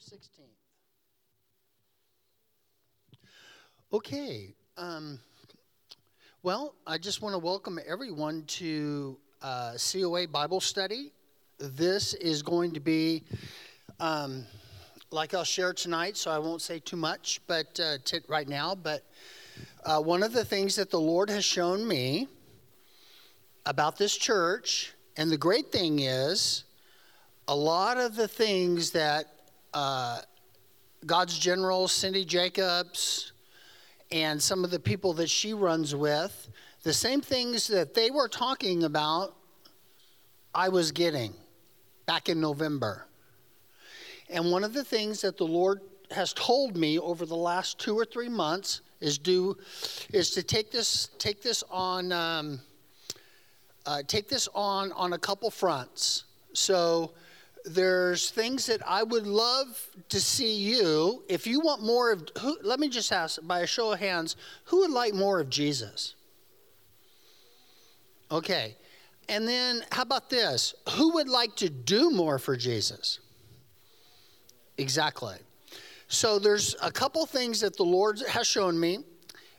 January 16th. Okay. Well, I just want to welcome everyone to COA Bible Study. This is going to be, like I'll share tonight, so I won't say too much but right now. But one of the things that the Lord has shown me about this church, and the great thing is, a lot of the things that God's General, Cindy Jacobs, and some of the people that she runs with, the same things that they were talking about, I was getting back in November. And one of the things that the Lord has told me over the last 2 or 3 months is to take this on a couple fronts. So there's things that I would love to see you. If you want more of, let me just ask, by a show of hands, who would like more of Jesus? Okay. And then how about this? Who would like to do more for Jesus? Exactly. So there's a couple things that the Lord has shown me.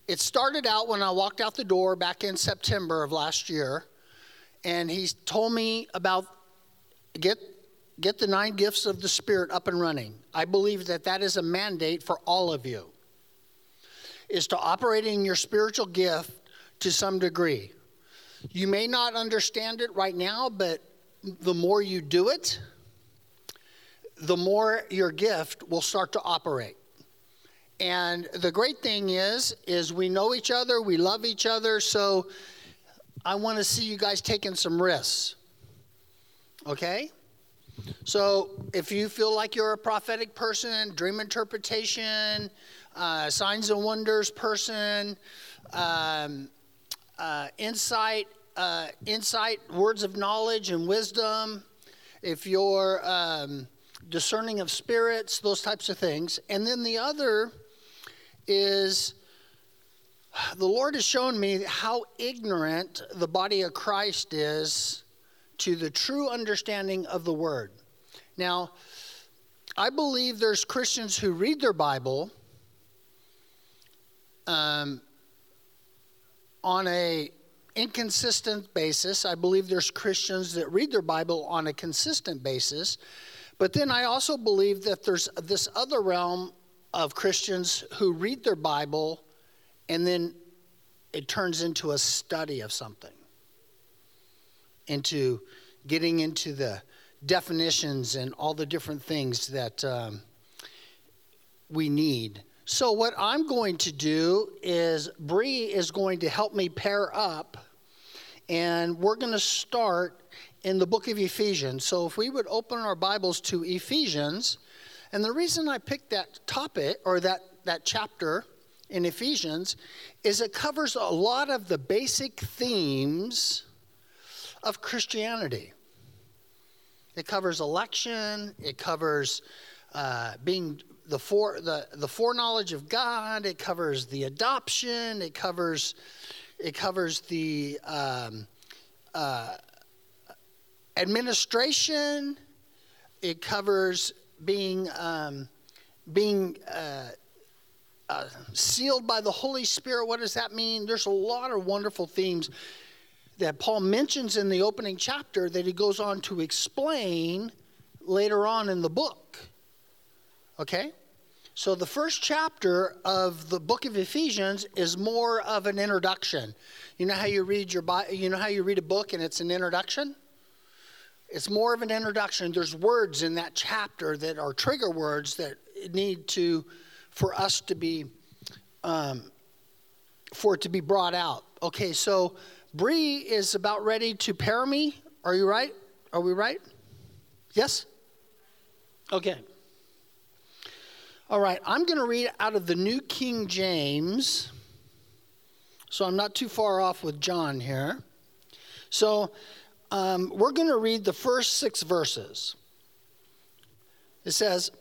It started out when I walked out the door back in September of last year, and He's told me about get the 9 gifts of the Spirit up and running. I believe that is a mandate for all of you, is to operate in your spiritual gift to some degree. You may not understand it right now, but the more you do it, the more your gift will start to operate. And the great thing is we know each other, we love each other, so I want to see you guys taking some risks. Okay? So if you feel like you're a prophetic person, dream interpretation, signs and wonders person, insight, words of knowledge and wisdom, if you're discerning of spirits, those types of things. And then the other is, the Lord has shown me how ignorant the body of Christ is to the true understanding of the Word. Now, I believe there's Christians who read their Bible on a inconsistent basis. I believe there's Christians that read their Bible on a consistent basis. But then I also believe that there's this other realm of Christians who read their Bible and then it turns into a study of something, into getting into the definitions and all the different things that we need. So what I'm going to do is Bree is going to help me pair up, and we're going to start in the book of Ephesians. So if we would open our Bibles to Ephesians, and the reason I picked that topic or that chapter in Ephesians is it covers a lot of the basic themes of Christianity. It covers election. It covers being the foreknowledge of God. It covers the adoption. It covers the administration. It covers being sealed by the Holy Spirit. What does that mean? There's a lot of wonderful themes that Paul mentions in the opening chapter that he goes on to explain later on in the book. Okay? So the first chapter of the book of Ephesians is more of an introduction. You know how you read a book and it's an introduction? It's more of an introduction. There's words in that chapter that are trigger words that need to, for us to be, for it to be brought out. Okay, so Bree is about ready to pair me. Are you right? Are we right? Yes? Okay. All right, I'm going to read out of the New King James, so I'm not too far off with John here. So we're going to read the first 6 verses. It says,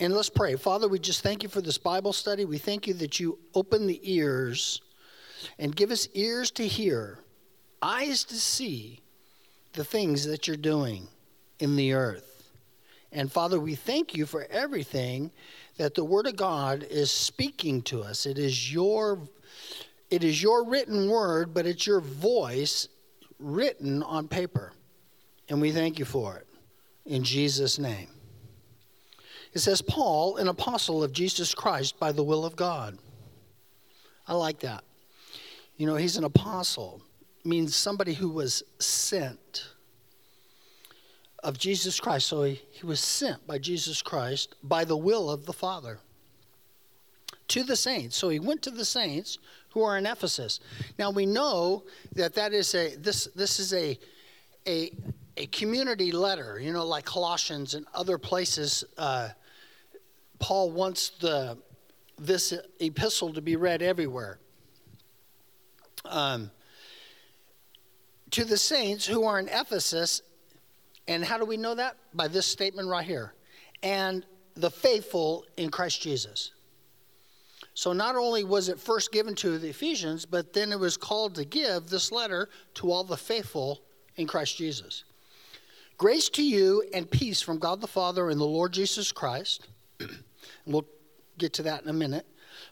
and let's pray. Father, we just thank you for this Bible study. We thank you that you open the ears and give us ears to hear, eyes to see the things that you're doing in the earth. And Father, we thank you for everything that the Word of God is speaking to us. It is your written word, but it's your voice written on paper. And we thank you for it. In Jesus' name. It says, Paul, an apostle of Jesus Christ by the will of God. I like that. You know, he's an apostle. It means somebody who was sent of Jesus Christ. So he was sent by Jesus Christ by the will of the Father to the saints. So he went to the saints who are in Ephesus. Now we know that is a community letter, you know, like Colossians and other places. Paul wants this epistle to be read everywhere. To the saints who are in Ephesus, and how do we know that? By this statement right here. And the faithful in Christ Jesus. So not only was it first given to the Ephesians, but then it was called to give this letter to all the faithful in Christ Jesus. Grace to you and peace from God the Father and the Lord Jesus Christ. We'll get to that in a minute.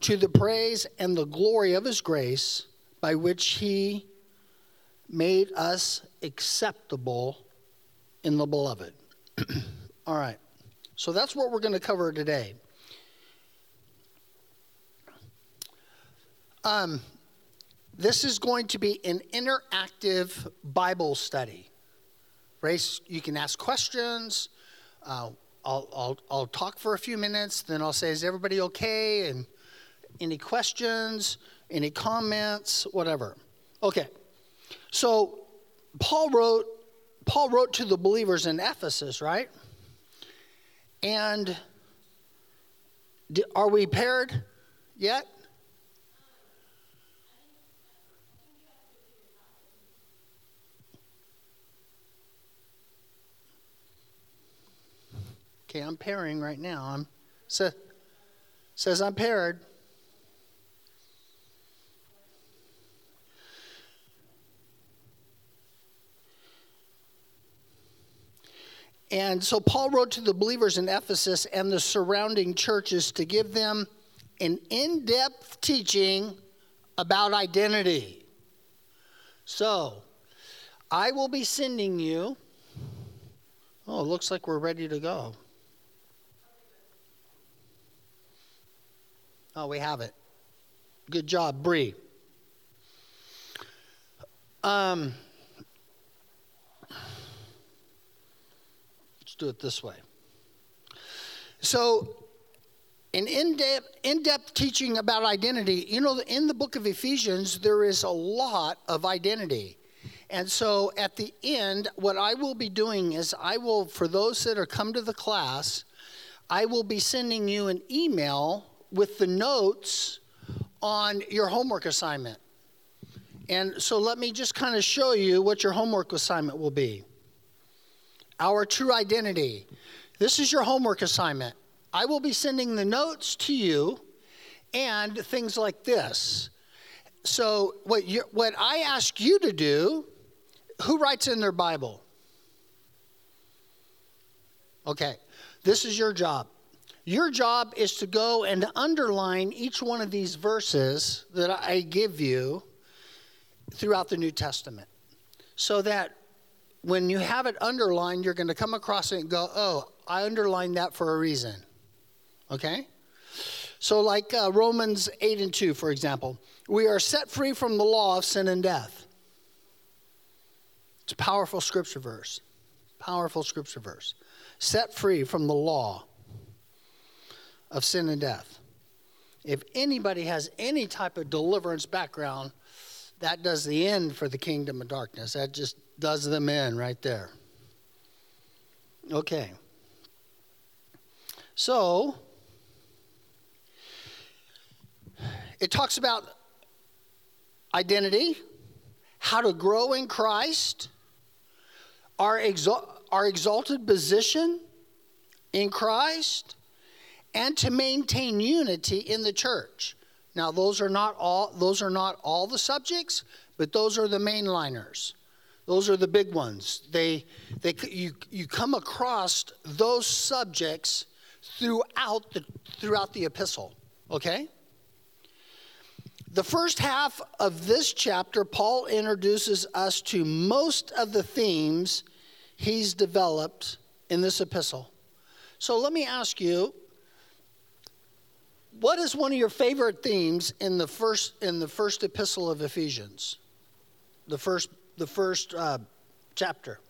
to the praise and the glory of his grace, by which he made us acceptable in the beloved. All right, so that's what we're going to cover today. This is going to be an interactive Bible study. Right? You can ask questions. I'll talk for a few minutes, then I'll say, "Is everybody okay?" And any questions, any comments, whatever. Okay, so Paul wrote to the believers in Ephesus, right? And are we paired yet? Okay, I'm pairing right now. Says I'm paired. And so Paul wrote to the believers in Ephesus and the surrounding churches to give them an in-depth teaching about identity. So, I will be sending you. Oh, it looks like we're ready to go. Oh, we have it. Good job, Bree. Do it this way. So, an in-depth teaching about identity. You know, in the book of Ephesians, there is a lot of identity. And so, at the end, what I will be doing is for those that are come to the class, I will be sending you an email with the notes on your homework assignment. And so, let me just kind of show you what your homework assignment will be. Our true identity. This is your homework assignment. I will be sending the notes to you and things like this. So what I ask you to do, who writes in their Bible? Okay, this is your job. Your job is to go and underline each one of these verses that I give you throughout the New Testament, so that when you have it underlined, you're going to come across it and go, "Oh, I underlined that for a reason." Okay? So like Romans 8:2, for example. We are set free from the law of sin and death. It's a powerful scripture verse. Powerful scripture verse. Set free from the law of sin and death. If anybody has any type of deliverance background, that does the end for the kingdom of darkness. That just does them in right there. Okay. So, it talks about identity, how to grow in Christ, our exalted position in Christ, and to maintain unity in the church. Now, those are not all the subjects, but those are the mainliners. Those are the big ones. You come across those subjects throughout the epistle, okay? The first half of this chapter, Paul introduces us to most of the themes he's developed in this epistle. So let me ask you, what is one of your favorite themes in the first epistle of Ephesians, the first chapter?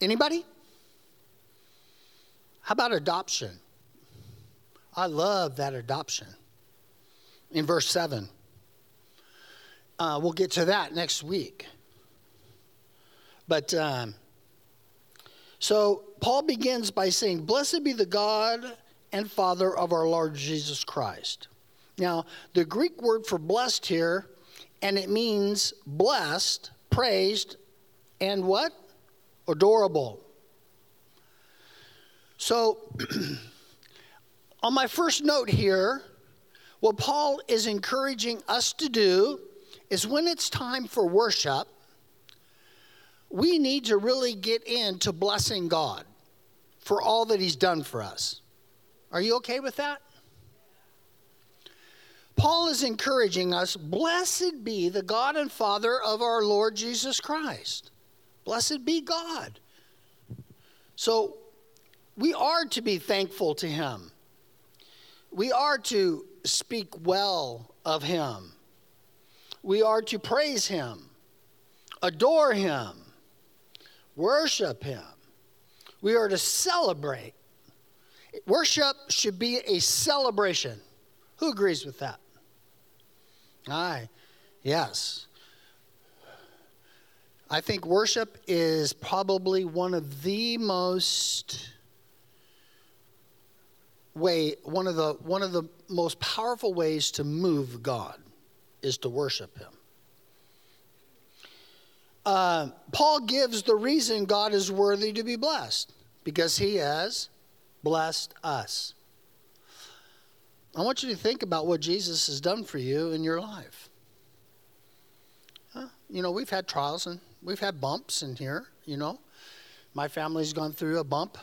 Anybody? How about adoption? I love that adoption in verse 7. We'll get to that next week. But so Paul begins by saying, "Blessed be the God and Father of our Lord Jesus Christ." Now, the Greek word for blessed here, and it means blessed, praised, and what? Adorable. So, on my first note here, what Paul is encouraging us to do is when it's time for worship, we need to really get into blessing God for all that he's done for us. Are you okay with that? Paul is encouraging us, blessed be the God and Father of our Lord Jesus Christ. Blessed be God. So we are to be thankful to him. We are to speak well of him. We are to praise him, adore him, worship him. We are to celebrate. Worship should be a celebration. Who agrees with that? Aye. Yes. I think worship is probably one of the most powerful ways to move God is to worship him. Paul gives the reason God is worthy to be blessed, because he has blessed us. I want you to think about what Jesus has done for you in your life. We've had trials and we've had bumps in here, My family's gone through a bump.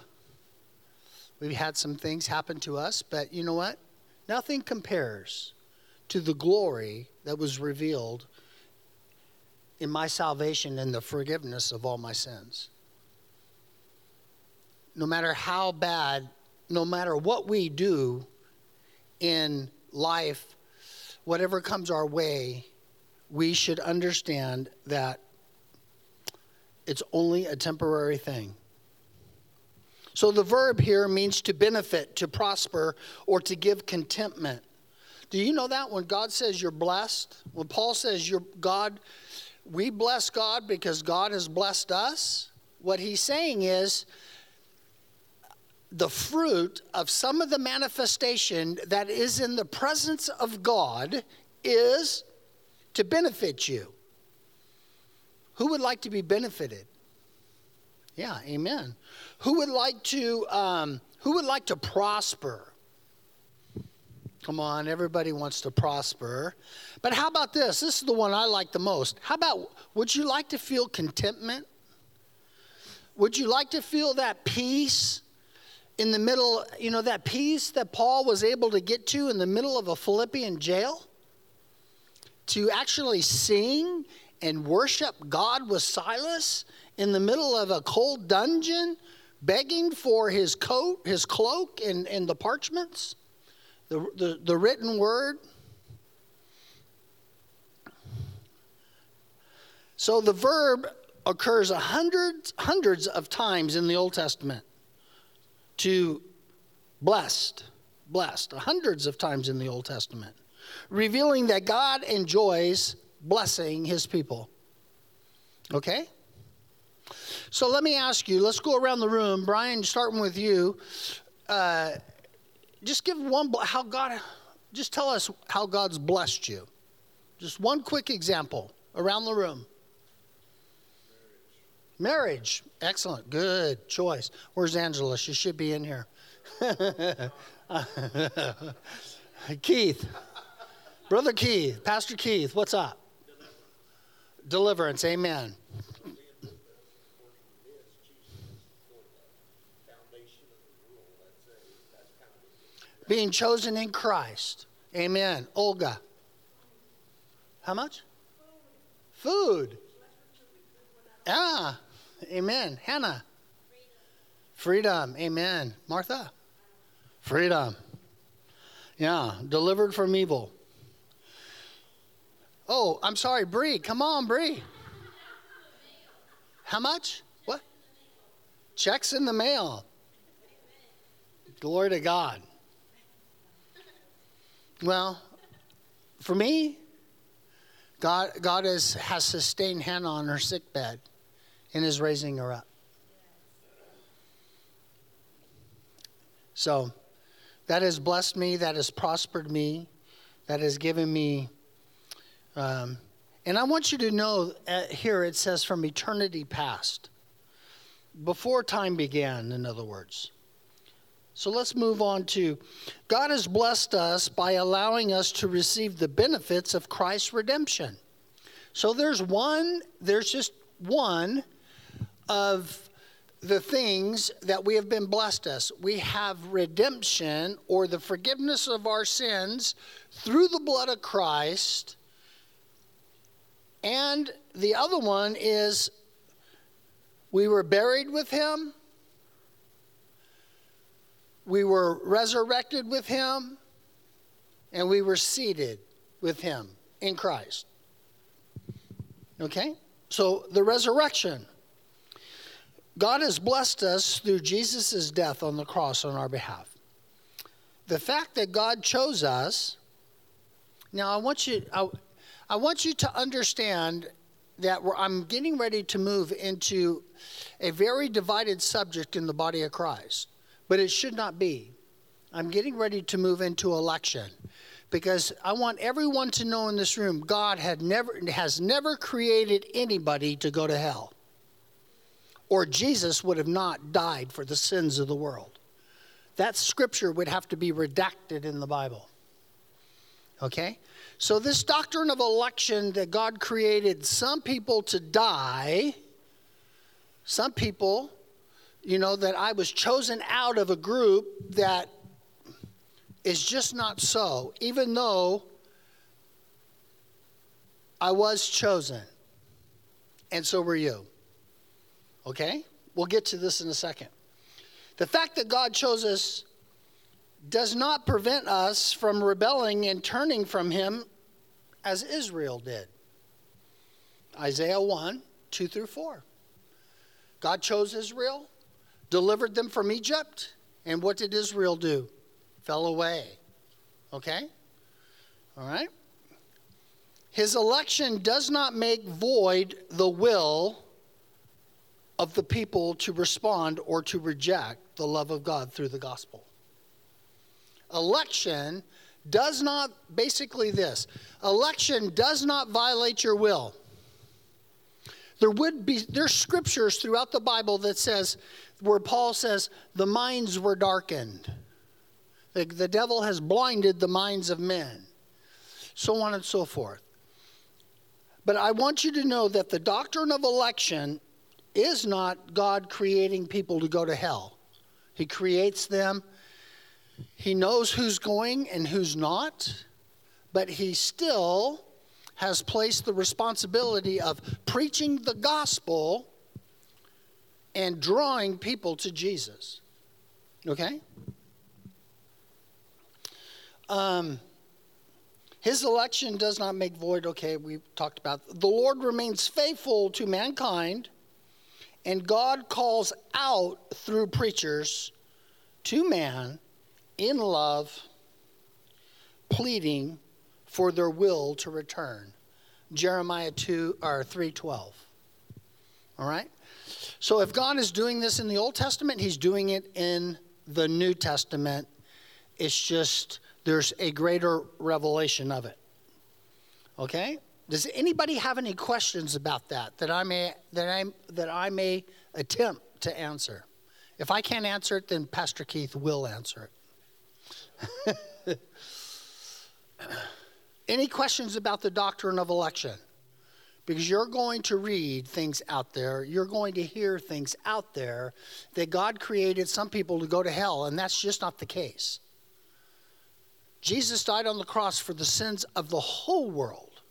We've had some things happen to us, but you know what? Nothing compares to the glory that was revealed in my salvation and the forgiveness of all my sins. No matter how bad, no matter what we do in life, whatever comes our way, we should understand that it's only a temporary thing. So the verb here means to benefit, to prosper, or to give contentment. Do you know that when God says you're blessed, when Paul says we bless God because God has blessed us, what he's saying is the fruit of some of the manifestation that is in the presence of God is to benefit you. Who would like to be benefited? Yeah, amen. Who would like to prosper? Come on, everybody wants to prosper. But how about this? This is the one I like the most. How about, would you like to feel contentment? Would you like to feel that peace in the middle, that peace that Paul was able to get to in the middle of a Philippian jail? To actually sing and worship God with Silas in the middle of a cold dungeon, begging for his coat, his cloak, and the parchments, the written word. So the verb occurs hundreds of times in the Old Testament. To blessed, hundreds of times in the Old Testament, revealing that God enjoys blessing his people. Okay? So let me ask you, let's go around the room. Brian, starting with you, just give one, how God, just tell us how God's blessed you. Just one quick example around the room. Marriage. Excellent. Good choice. Where's Angela? She should be in here. Keith. Brother Keith. Pastor Keith, what's up? Deliverance. Amen. Being chosen in Christ. Amen. Olga. How much? Food. Ah, amen. Hannah. Freedom. Amen. Martha. Freedom. Yeah, delivered from evil. Oh, I'm sorry, Bree. Come on, Bree. How much? What? Checks in the mail. Glory to God. Well, for me, God has sustained Hannah on her sick bed and is raising her up. So that has blessed me. That has prospered me. That has given me. And I want you to know here it says from eternity past. Before time began, in other words. So let's move on to God has blessed us by allowing us to receive the benefits of Christ's redemption. So there's just one of the things that we have been blessed us. We have redemption or the forgiveness of our sins through the blood of Christ. And the other one is we were buried with him. We were resurrected with him, and we were seated with him in Christ. Okay? So the resurrection. God has blessed us through Jesus' death on the cross on our behalf. The fact that God chose us. Now, I want you to understand that I'm getting ready to move into a very divided subject in the body of Christ. But it should not be. I'm getting ready to move into election because I want everyone to know in this room, God has never created anybody to go to hell. Or Jesus would have not died for the sins of the world. That scripture would have to be redacted in the Bible. Okay? So this doctrine of election that God created some people to die, some people... You know, that I was chosen out of a group that is just not so, even though I was chosen. And so were you. Okay? We'll get to this in a second. The fact that God chose us does not prevent us from rebelling and turning from him as Israel did. Isaiah 1, 2 through 4. God chose Israel. Delivered them from Egypt. And what did Israel do? Fell away. Okay? All right? His election does not make void the will of the people to respond or to reject the love of God through the gospel. Election does not, basically this, election does not violate your will. There's scriptures throughout the Bible that says, where Paul says, the minds were darkened. The devil has blinded the minds of men. So on and so forth. But I want you to know that the doctrine of election is not God creating people to go to hell. He creates them. He knows who's going and who's not. But he still has placed the responsibility of preaching the gospel and drawing people to Jesus. Okay? His election does not make void. Okay, we talked about that. The Lord remains faithful to mankind, and God calls out through preachers to man in love, pleading for their will to return. Jeremiah 2 or 3:12. All right? So if God is doing this in the Old Testament, he's doing it in the New Testament. It's just there's a greater revelation of it. Okay? Does anybody have any questions about that I may attempt to answer? If I can't answer it, then Pastor Keith will answer it. Any questions about the doctrine of election? Because you're going to read things out there. You're going to hear things out there that God created some people to go to hell, and that's just not the case. Jesus died on the cross for the sins of the whole world.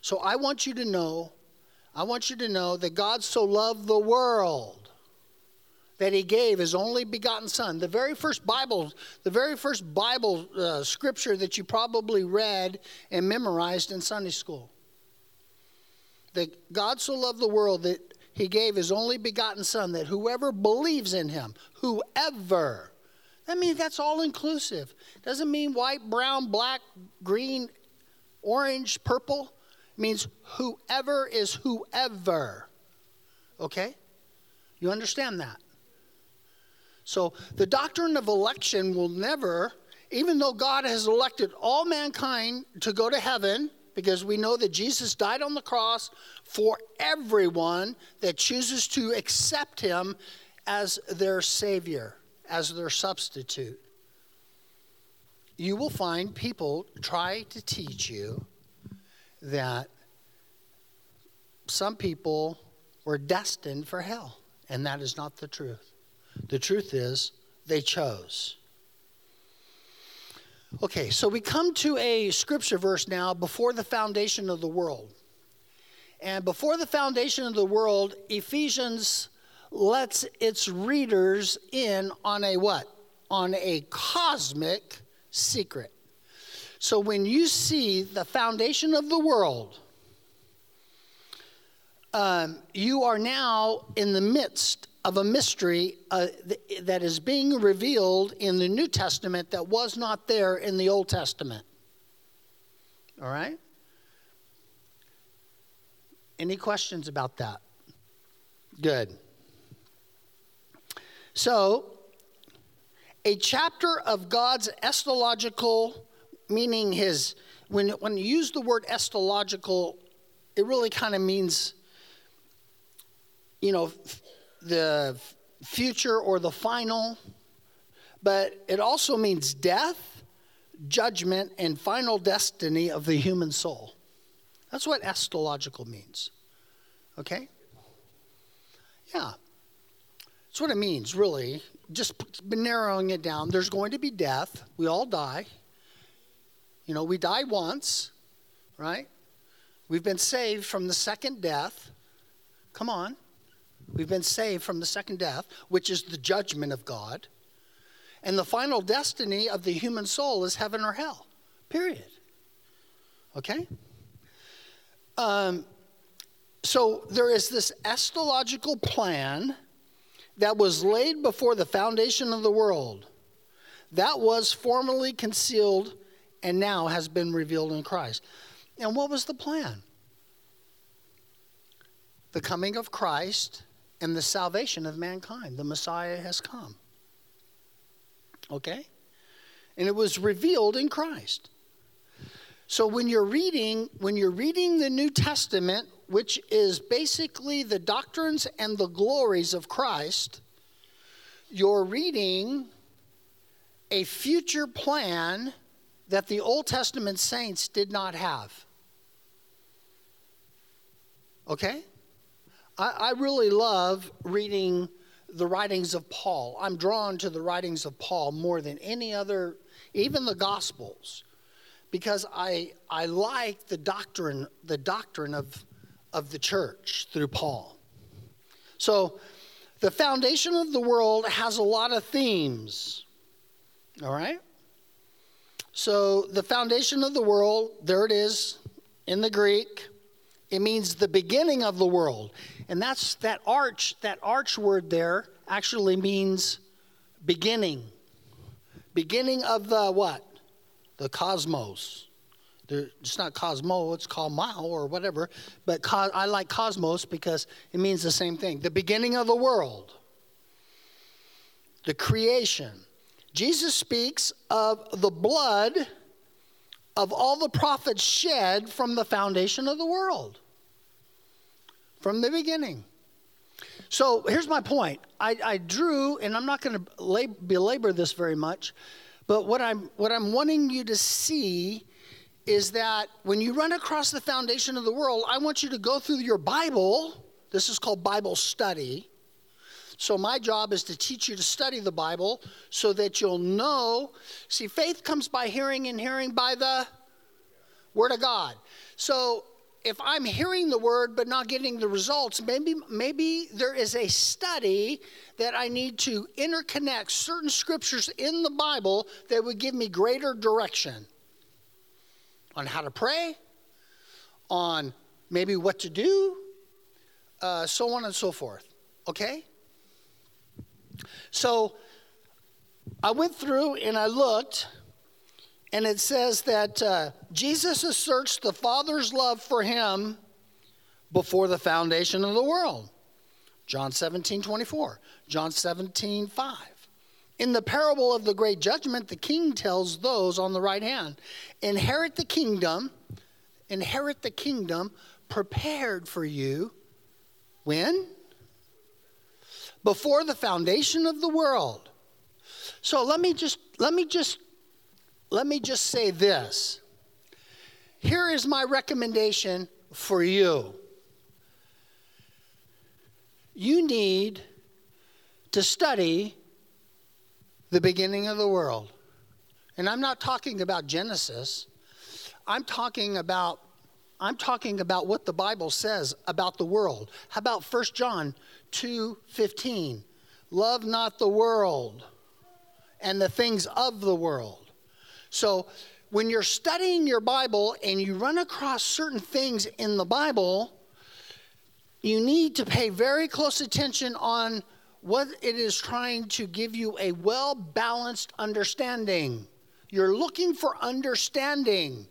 So I want you to know that God so loved the world that he gave his only begotten son. The very first Bible scripture that you probably read and memorized in Sunday school. That God so loved the world that he gave his only begotten son, that whoever believes in him, whoever. That means that's all inclusive. Doesn't mean white, brown, black, green, orange, purple. It means whoever is whoever. Okay? You understand that? So the doctrine of election will never, even though God has elected all mankind to go to heaven, because we know that Jesus died on the cross for everyone that chooses to accept him as their Savior, as their substitute. You will find people try to teach you that some people were destined for hell, and that is not the truth. The truth is they chose. Okay, so we come to a scripture verse now, before the foundation of the world. And before the foundation of the world, Ephesians lets its readers in on a what? On a cosmic secret. So when you see the foundation of the world, you are now in the midst of a mystery that is being revealed in the New Testament that was not there in the Old Testament. All right? Any questions about that? Good. So, a chapter of God's eschatological, meaning his, when you use the word eschatological, it really kind of means, you know, the future or the final, but it also means death, judgment, and final destiny of the human soul. That's what eschatological means. Okay? Yeah. That's what it means, really. Just narrowing it down. There's going to be death. We all die. You know, we die once, right? We've been saved from the second death. Come on. We've been saved from the second death, which is the judgment of God. And the final destiny of the human soul is heaven or hell, period. Okay? So there is this eschatological plan that was laid before the foundation of the world that was formerly concealed and now has been revealed in Christ. And what was the plan? The coming of Christ and the salvation of mankind. The Messiah has come. Okay? And it was revealed in Christ. So when you're reading the New Testament, which is basically the doctrines and the glories of Christ, you're reading a future plan that the Old Testament saints did not have. Okay? I really love reading the writings of Paul. I'm drawn to the writings of Paul more than any other, even the Gospels, because I like the doctrine of the church through Paul. So the foundation of the world has a lot of themes, all right? So the foundation of the world, there it is in the Greek. It means the beginning of the world. And that's that arch word there actually means beginning. Beginning of the what? The cosmos. It's not cosmo, it's kalmao or whatever. But I like cosmos because it means the same thing. The beginning of the world. The creation. Jesus speaks of the blood of all the prophets shed from the foundation of the world. From the beginning. So here's my point. I drew, and I'm not going to belabor this very much, but what I'm wanting you to see is that when you run across the foundation of the world, I want you to go through your Bible. This is called Bible study. So my job is to teach you to study the Bible so that you'll know. See, faith comes by hearing and hearing by the Word of God. So if I'm hearing the Word but not getting the results, maybe there is a study that I need to interconnect certain scriptures in the Bible that would give me greater direction on how to pray, on maybe what to do, so on and so forth, okay? So I went through and I looked, and it says that Jesus asserts the Father's love for him before the foundation of the world. John 17:24, John 17:5. In the parable of the great judgment, the king tells those on the right hand, inherit the kingdom prepared for you when? Before the foundation of the world. So let me just say this. Here is my recommendation for you. You need to study the beginning of the world. And I'm not talking about Genesis. I'm talking about what the Bible says about the world. How about 1 John 2:15? Love not the world and the things of the world. So when you're studying your Bible and you run across certain things in the Bible, you need to pay very close attention on what it is trying to give you a well-balanced understanding. You're looking for understanding.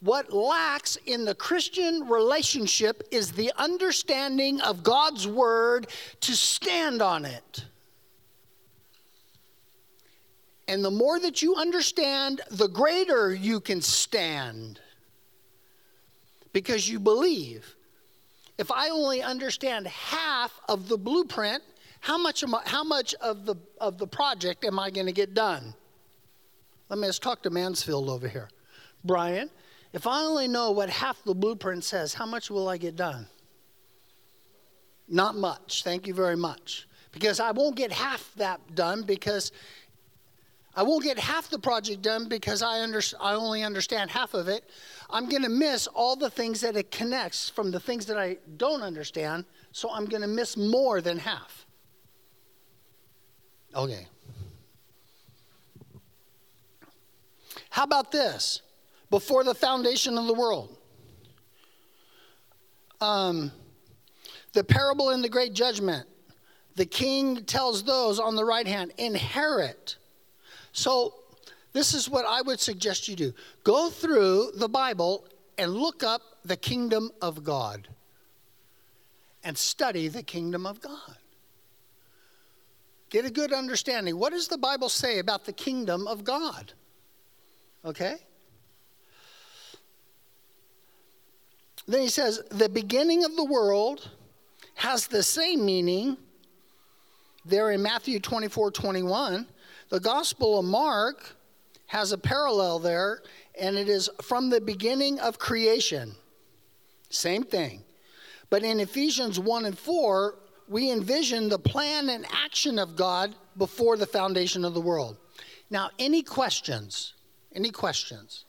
What lacks in the Christian relationship is the understanding of God's word to stand on it. And the more that you understand, the greater you can stand. Because you believe. If I only understand half of the blueprint, how much of the project am I going to get done? Let me just talk to Mansfield over here. Brian, if I only know what half the blueprint says, how much will I get done? Not much. Thank you very much. Because I won't get half that done because I won't get half the project done because I only understand half of it. I'm going to miss all the things that it connects from the things that I don't understand, so I'm going to miss more than half. Okay. How about this? Before the foundation of the world. The parable in the great judgment. The king tells those on the right hand, inherit. So this is what I would suggest you do. Go through the Bible and look up the kingdom of God. And study the kingdom of God. Get a good understanding. What does the Bible say about the kingdom of God? Okay? Then he says, the beginning of the world has the same meaning there in Matthew 24:21. The Gospel of Mark has a parallel there, and it is from the beginning of creation. Same thing. But in Ephesians 1:4, we envision the plan and action of God before the foundation of the world. Now, any questions? Any questions?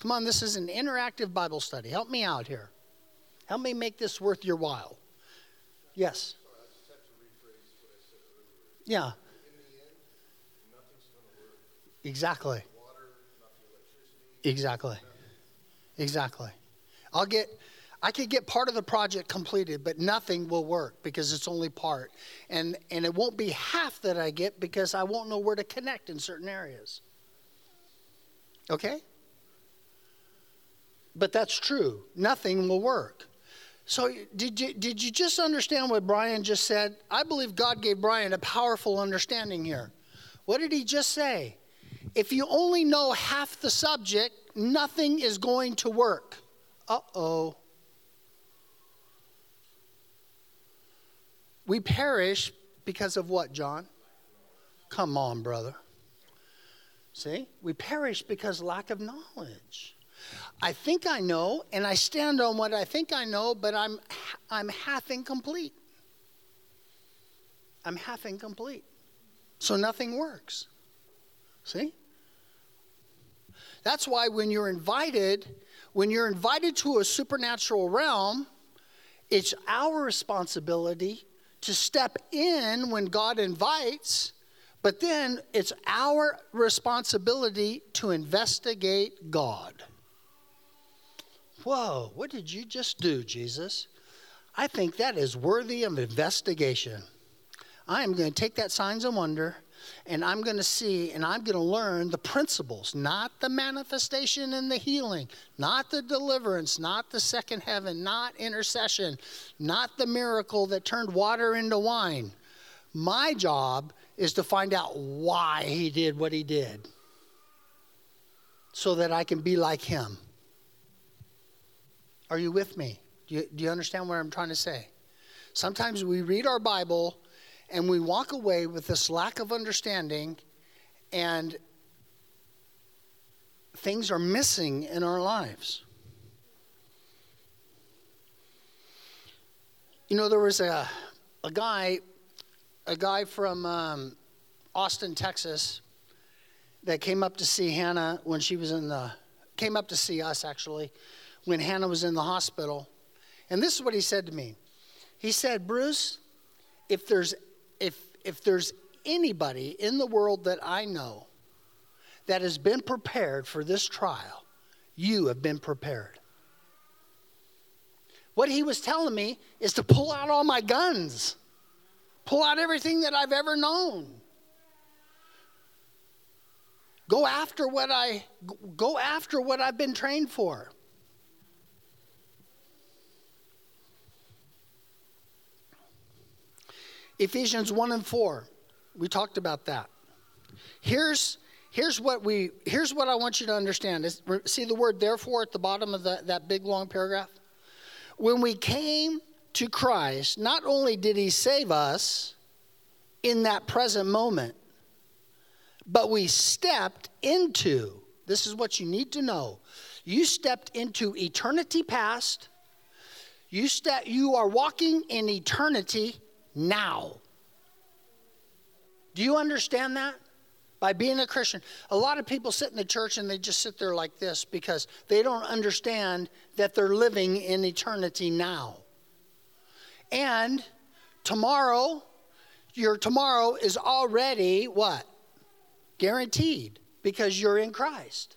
Come on, this is an interactive Bible study. Help me out here. Help me make this worth your while. Yes. Sorry, I just have to rephrase what I said earlier. Yeah. In the end, nothing's going to work. Exactly. Water, not the electricity. Exactly. Nothing. Exactly. I could get part of the project completed, but nothing will work because it's only part. And it won't be half that I get because I won't know where to connect in certain areas. Okay? But that's true. Nothing will work. So did you just understand what Brian just said? I believe God gave Brian a powerful understanding here. What did he just say? If you only know half the subject, nothing is going to work. Uh-oh. We perish because of what, John? Come on, brother. See? We perish because of lack of knowledge. I think I know, and I stand on what I think I know, but I'm half incomplete. I'm half incomplete. So nothing works. See? That's why when you're invited to a supernatural realm, it's our responsibility to step in when God invites, but then it's our responsibility to investigate God. Whoa, what did you just do, Jesus? I think that is worthy of investigation. I am going to take that signs and wonder, and I'm going to see, and I'm going to learn the principles, not the manifestation and the healing, not the deliverance, not the second heaven, not intercession, not the miracle that turned water into wine. My job is to find out why he did what he did so that I can be like him. Are you with me? Do you understand what I'm trying to say? Sometimes we read our Bible and we walk away with this lack of understanding, and things are missing in our lives. You know, there was a guy from Austin, Texas, that came up to see Hannah when she was came up to see us, actually, when Hannah was in the hospital. And this is what he said to me. He said, Bruce, if there's anybody in the world that I know that has been prepared for this trial, you have been prepared. What he was telling me is to pull out all my guns. Pull out everything that I've ever known. Go after what I've been trained for. Ephesians 1:4, we talked about that. Here's what I want you to understand. See the word therefore at the bottom of that big long paragraph? When we came to Christ, not only did he save us in that present moment, but we stepped into, this is what you need to know, you stepped into eternity past, you are walking in eternity now. Do you understand that? By being a Christian. A lot of people sit in the church and they just sit there like this because they don't understand that they're living in eternity now. And tomorrow, your tomorrow is already what? Guaranteed, because you're in Christ.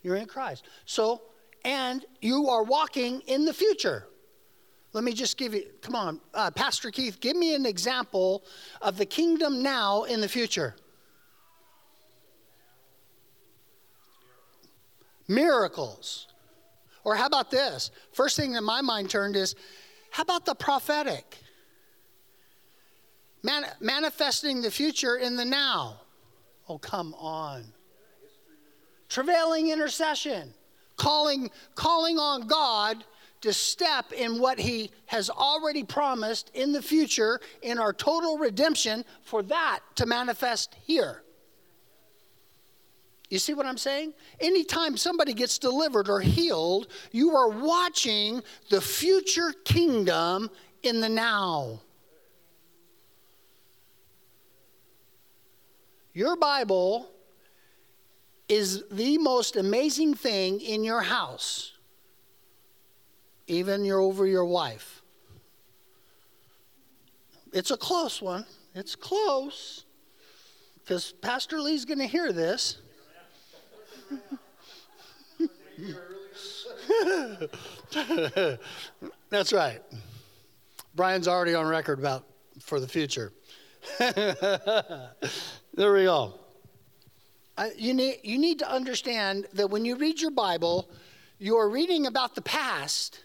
You're in Christ. So, and you are walking in the future. Let me just give you, come on, Pastor Keith, give me an example of the kingdom now in the future. Miracles. Or how about this? First thing that my mind turned is, how about the prophetic? Manifesting the future in the now. Oh, come on. Travailing intercession. Calling on God to step in what he has already promised in the future in our total redemption for that to manifest here. You see what I'm saying? Anytime somebody gets delivered or healed, you are watching the future kingdom in the now. Your Bible is the most amazing thing in your house, even over your wife. It's a close one. It's close, because Pastor Lee's going to hear this. That's right. Brian's already on record about for the future. There we go. You need to understand that when you read your Bible, you are reading about the past,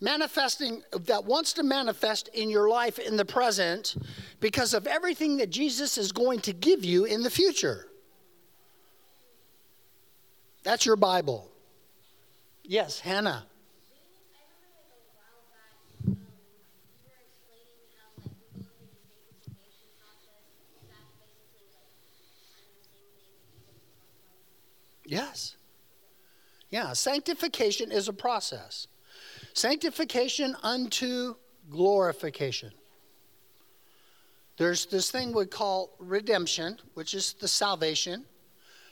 manifesting that wants to manifest in your life in the present because of everything that Jesus is going to give you in the future. That's your Bible. Yes, Hannah. Yes. Yeah, sanctification is a process. Sanctification unto glorification. There's this thing we call redemption, which is the salvation.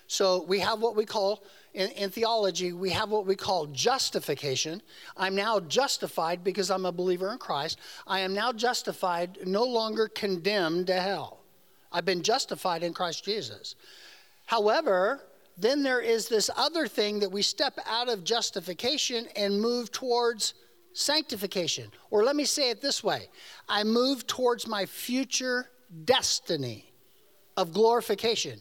So we have what we call, in theology, we have what we call justification. I'm now justified because I'm a believer in Christ. I am now justified, no longer condemned to hell. I've been justified in Christ Jesus. However, then there is this other thing that we step out of justification and move towards sanctification. Or let me say it this way. I move towards my future destiny of glorification.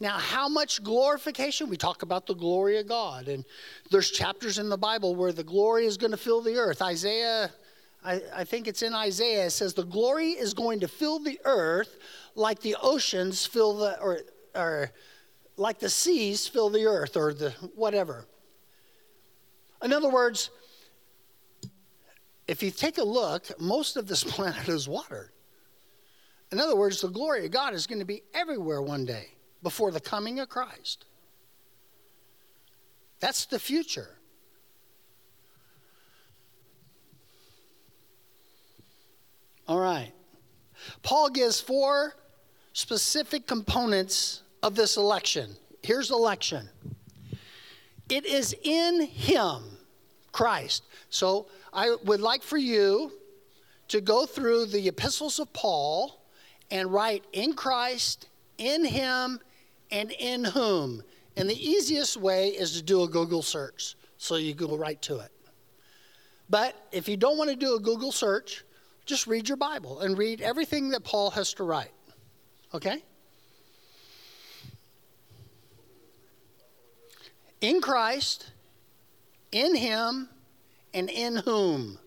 Now, how much glorification? We talk about the glory of God. And there's chapters in the Bible where the glory is going to fill the earth. Isaiah, I think it's in Isaiah, it says the glory is going to fill the earth like the oceans fill the or like the seas fill the earth or the whatever. In other words, if you take a look, most of this planet is water. In other words, the glory of God is going to be everywhere one day before the coming of Christ. That's the future. All right. Paul gives four specific components of this election. Here's election. It is in him, Christ. So I would like for you to go through the epistles of Paul and write in Christ, in him, and in whom. And the easiest way is to do a Google search. So you go right to it. But if you don't want to do a Google search, just read your Bible and read everything that Paul has to write. Okay? In Christ, in him, and in whom.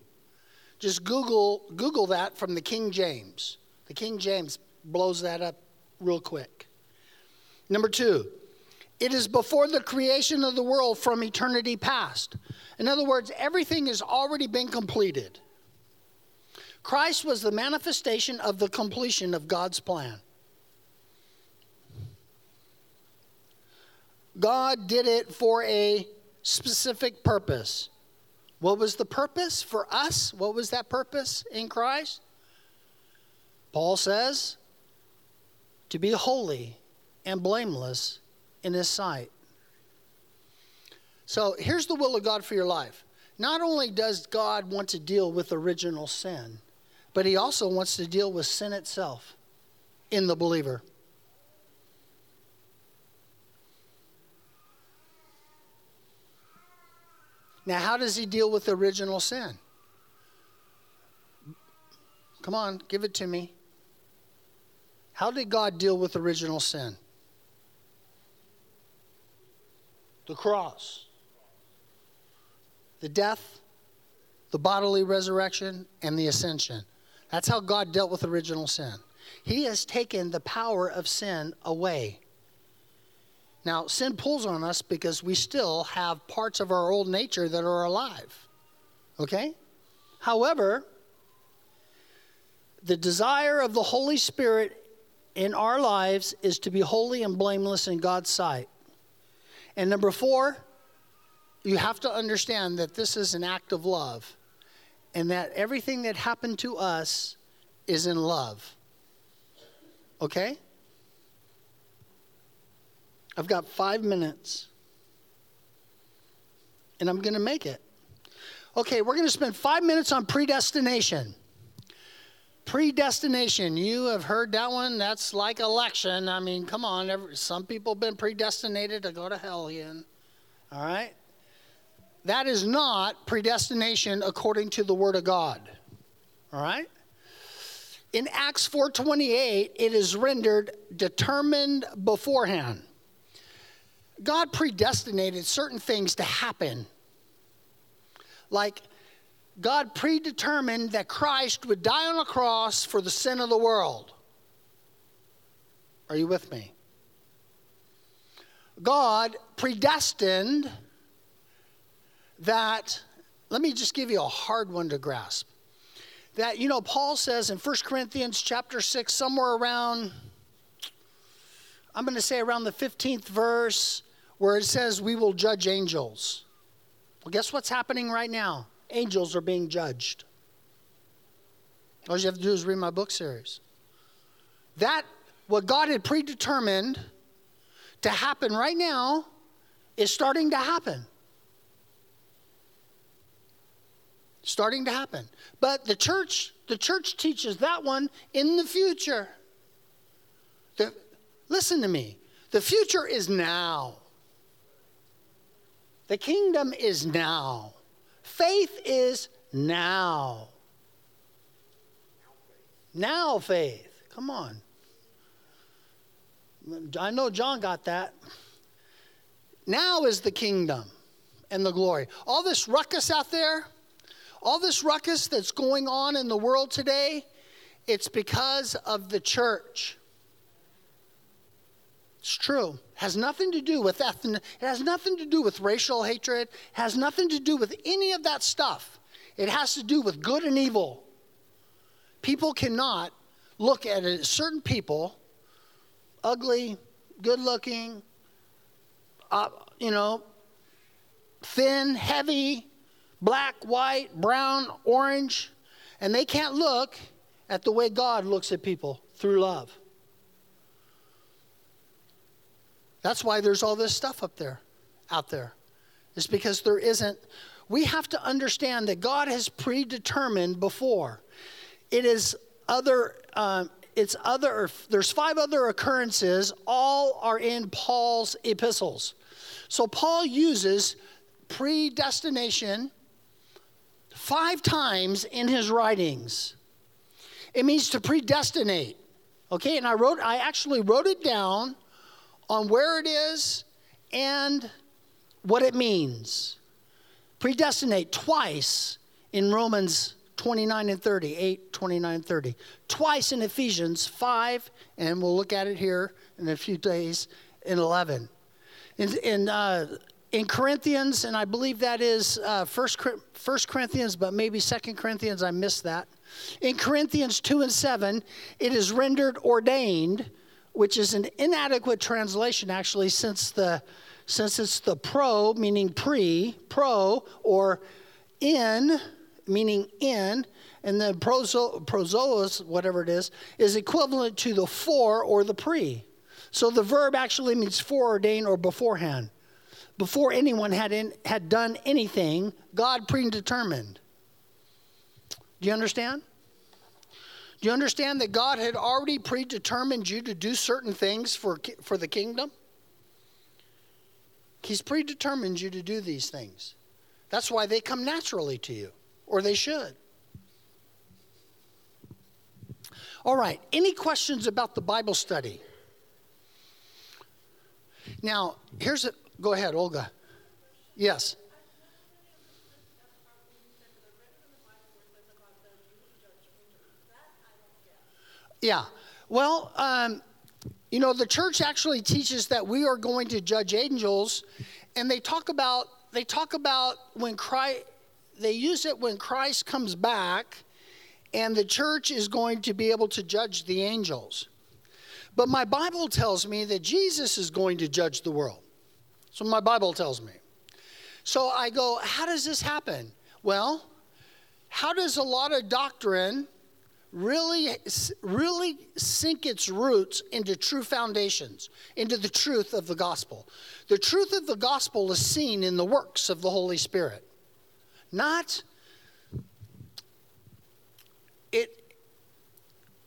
Just Google that from the King James. The King James blows that up real quick. Number two, it is before the creation of the world from eternity past. In other words, everything has already been completed. Christ was the manifestation of the completion of God's plan. God did it for a specific purpose. What was the purpose for us? What was that purpose in Christ? Paul says, to be holy and blameless in his sight. So here's the will of God for your life. Not only does God want to deal with original sin, but he also wants to deal with sin itself in the believer. Now, how does he deal with original sin? Come on, give it to me. How did God deal with original sin? The cross. The death, the bodily resurrection, and the ascension. That's how God dealt with original sin. He has taken the power of sin away. Now, sin pulls on us because we still have parts of our old nature that are alive, okay? However, the desire of the Holy Spirit in our lives is to be holy and blameless in God's sight. And number four, you have to understand that this is an act of love and that everything that happened to us is in love, okay? I've got 5 minutes, and I'm going to make it. Okay, we're going to spend 5 minutes on predestination. Predestination, you have heard that one. That's like election. I mean, come on. Some people have been predestinated to go to hell again. All right? That is not predestination according to the Word of God. All right? In Acts 4:28, it is rendered determined beforehand. God predestinated certain things to happen. Like, God predetermined that Christ would die on a cross for the sin of the world. Are you with me? God predestined that, let me just give you a hard one to grasp. That, you know, Paul says in 1 Corinthians chapter 6, somewhere around, I'm going to say around the 15th verse, where it says we will judge angels. Well, guess what's happening right now? Angels are being judged. All you have to do is read my book series. That, what God had predetermined to happen right now, is starting to happen. Starting to happen. But the church teaches that one in the future. Listen to me. The future is now. The kingdom is now. Faith is now. Now faith. Come on. I know John got that. Now is the kingdom and the glory. All this ruckus out there, all this ruckus that's going on in the world today, it's because of the church. It's true. It has nothing to do with ethnic. It has nothing to do with racial hatred. It has nothing to do with any of that stuff. It has to do with good and evil. People cannot look at a certain people, ugly, good-looking, thin, heavy, black, white, brown, orange, and they can't look at the way God looks at people through love. That's why there's all this stuff out there. It's because there isn't. We have to understand that God has predetermined before. There's 5 other occurrences. All are in Paul's epistles. So Paul uses predestination 5 times in his writings. It means to predestinate. Okay, and I actually wrote it down on where it is and what it means. Predestinate twice in Romans 29 and 30, 8, 29 and 30. Twice in Ephesians 5, and we'll look at it here in a few days, in 11. In Corinthians, and I believe that is 1 Corinthians, but maybe 2 Corinthians, I missed that. In Corinthians 2 and 7, it is rendered ordained, which is an inadequate translation, actually, since it's the pro, meaning pro, or in, meaning in, and then prozoos, whatever it is equivalent to the for or the pre. So the verb actually means foreordained or beforehand. Before anyone had done anything, God predetermined. Do you understand? Do you understand that God had already predetermined you to do certain things for the kingdom? He's predetermined you to do these things. That's why they come naturally to you, or they should. All right, any questions about the Bible study? Now, go ahead, Olga. Yes. Yeah, well, the church actually teaches that we are going to judge angels, and they talk about when Christ, they use it when Christ comes back, and the church is going to be able to judge the angels. But my Bible tells me that Jesus is going to judge the world. So my Bible tells me. So I go, how does this happen? Well, how does a lot of doctrine really sink its roots into true foundations, into the truth of the gospel? The truth of the gospel is seen in the works of the Holy Spirit.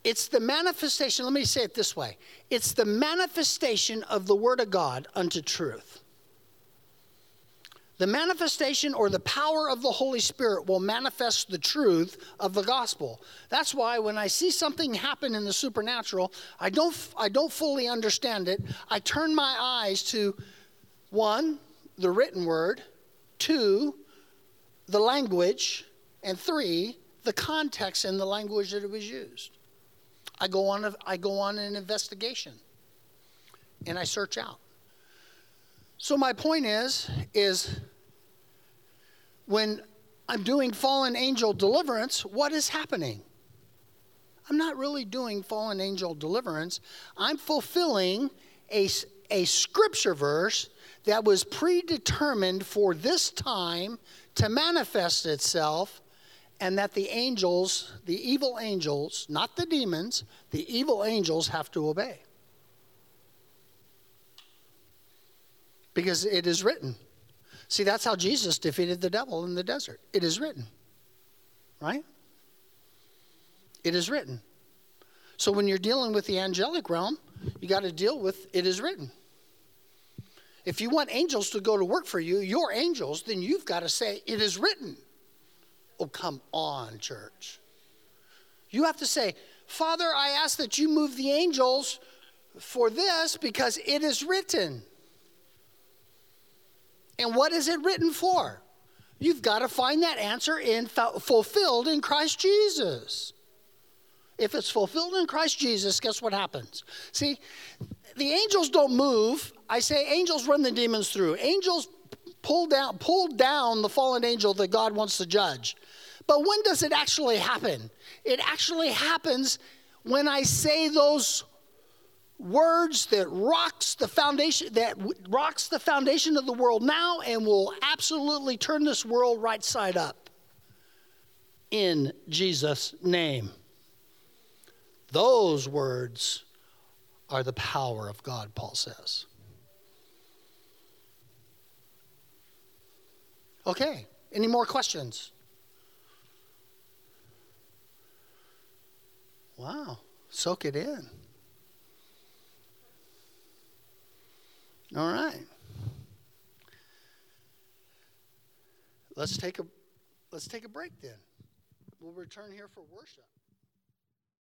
It's the manifestation, let me say it this way. It's the manifestation of the Word of God unto truth. The manifestation or the power of the Holy Spirit will manifest the truth of the gospel. That's why when I see something happen in the supernatural, I don't fully understand it. I turn my eyes to One, the written word. Two, the language. And three, the context in the language that it was used. I go on an investigation, and I search out. So my point is when I'm doing fallen angel deliverance, what is happening? I'm not really doing fallen angel deliverance. I'm fulfilling a scripture verse that was predetermined for this time to manifest itself, and that the angels, the evil angels, not the demons, the evil angels have to obey. Because it is written. See, that's how Jesus defeated the devil in the desert. It is written. Right? It is written. So when you're dealing with the angelic realm, you got to deal with it is written. If you want angels to go to work for you, your angels, then you've got to say it is written. Oh, come on, church. You have to say, Father, I ask that you move the angels for this because it is written. And what is it written for? You've got to find that answer in fulfilled in Christ Jesus. If it's fulfilled in Christ Jesus, guess what happens? See, the angels don't move. I say angels run the demons through. Angels pull down the fallen angel that God wants to judge. But when does it actually happen? It actually happens when I say those words that rocks the foundation of the world now and will absolutely turn this world right side up. In Jesus' name. Those words are the power of God, Paul says. Okay, any more questions? Wow, soak it in. All right. Let's take a break then. We'll return here for worship.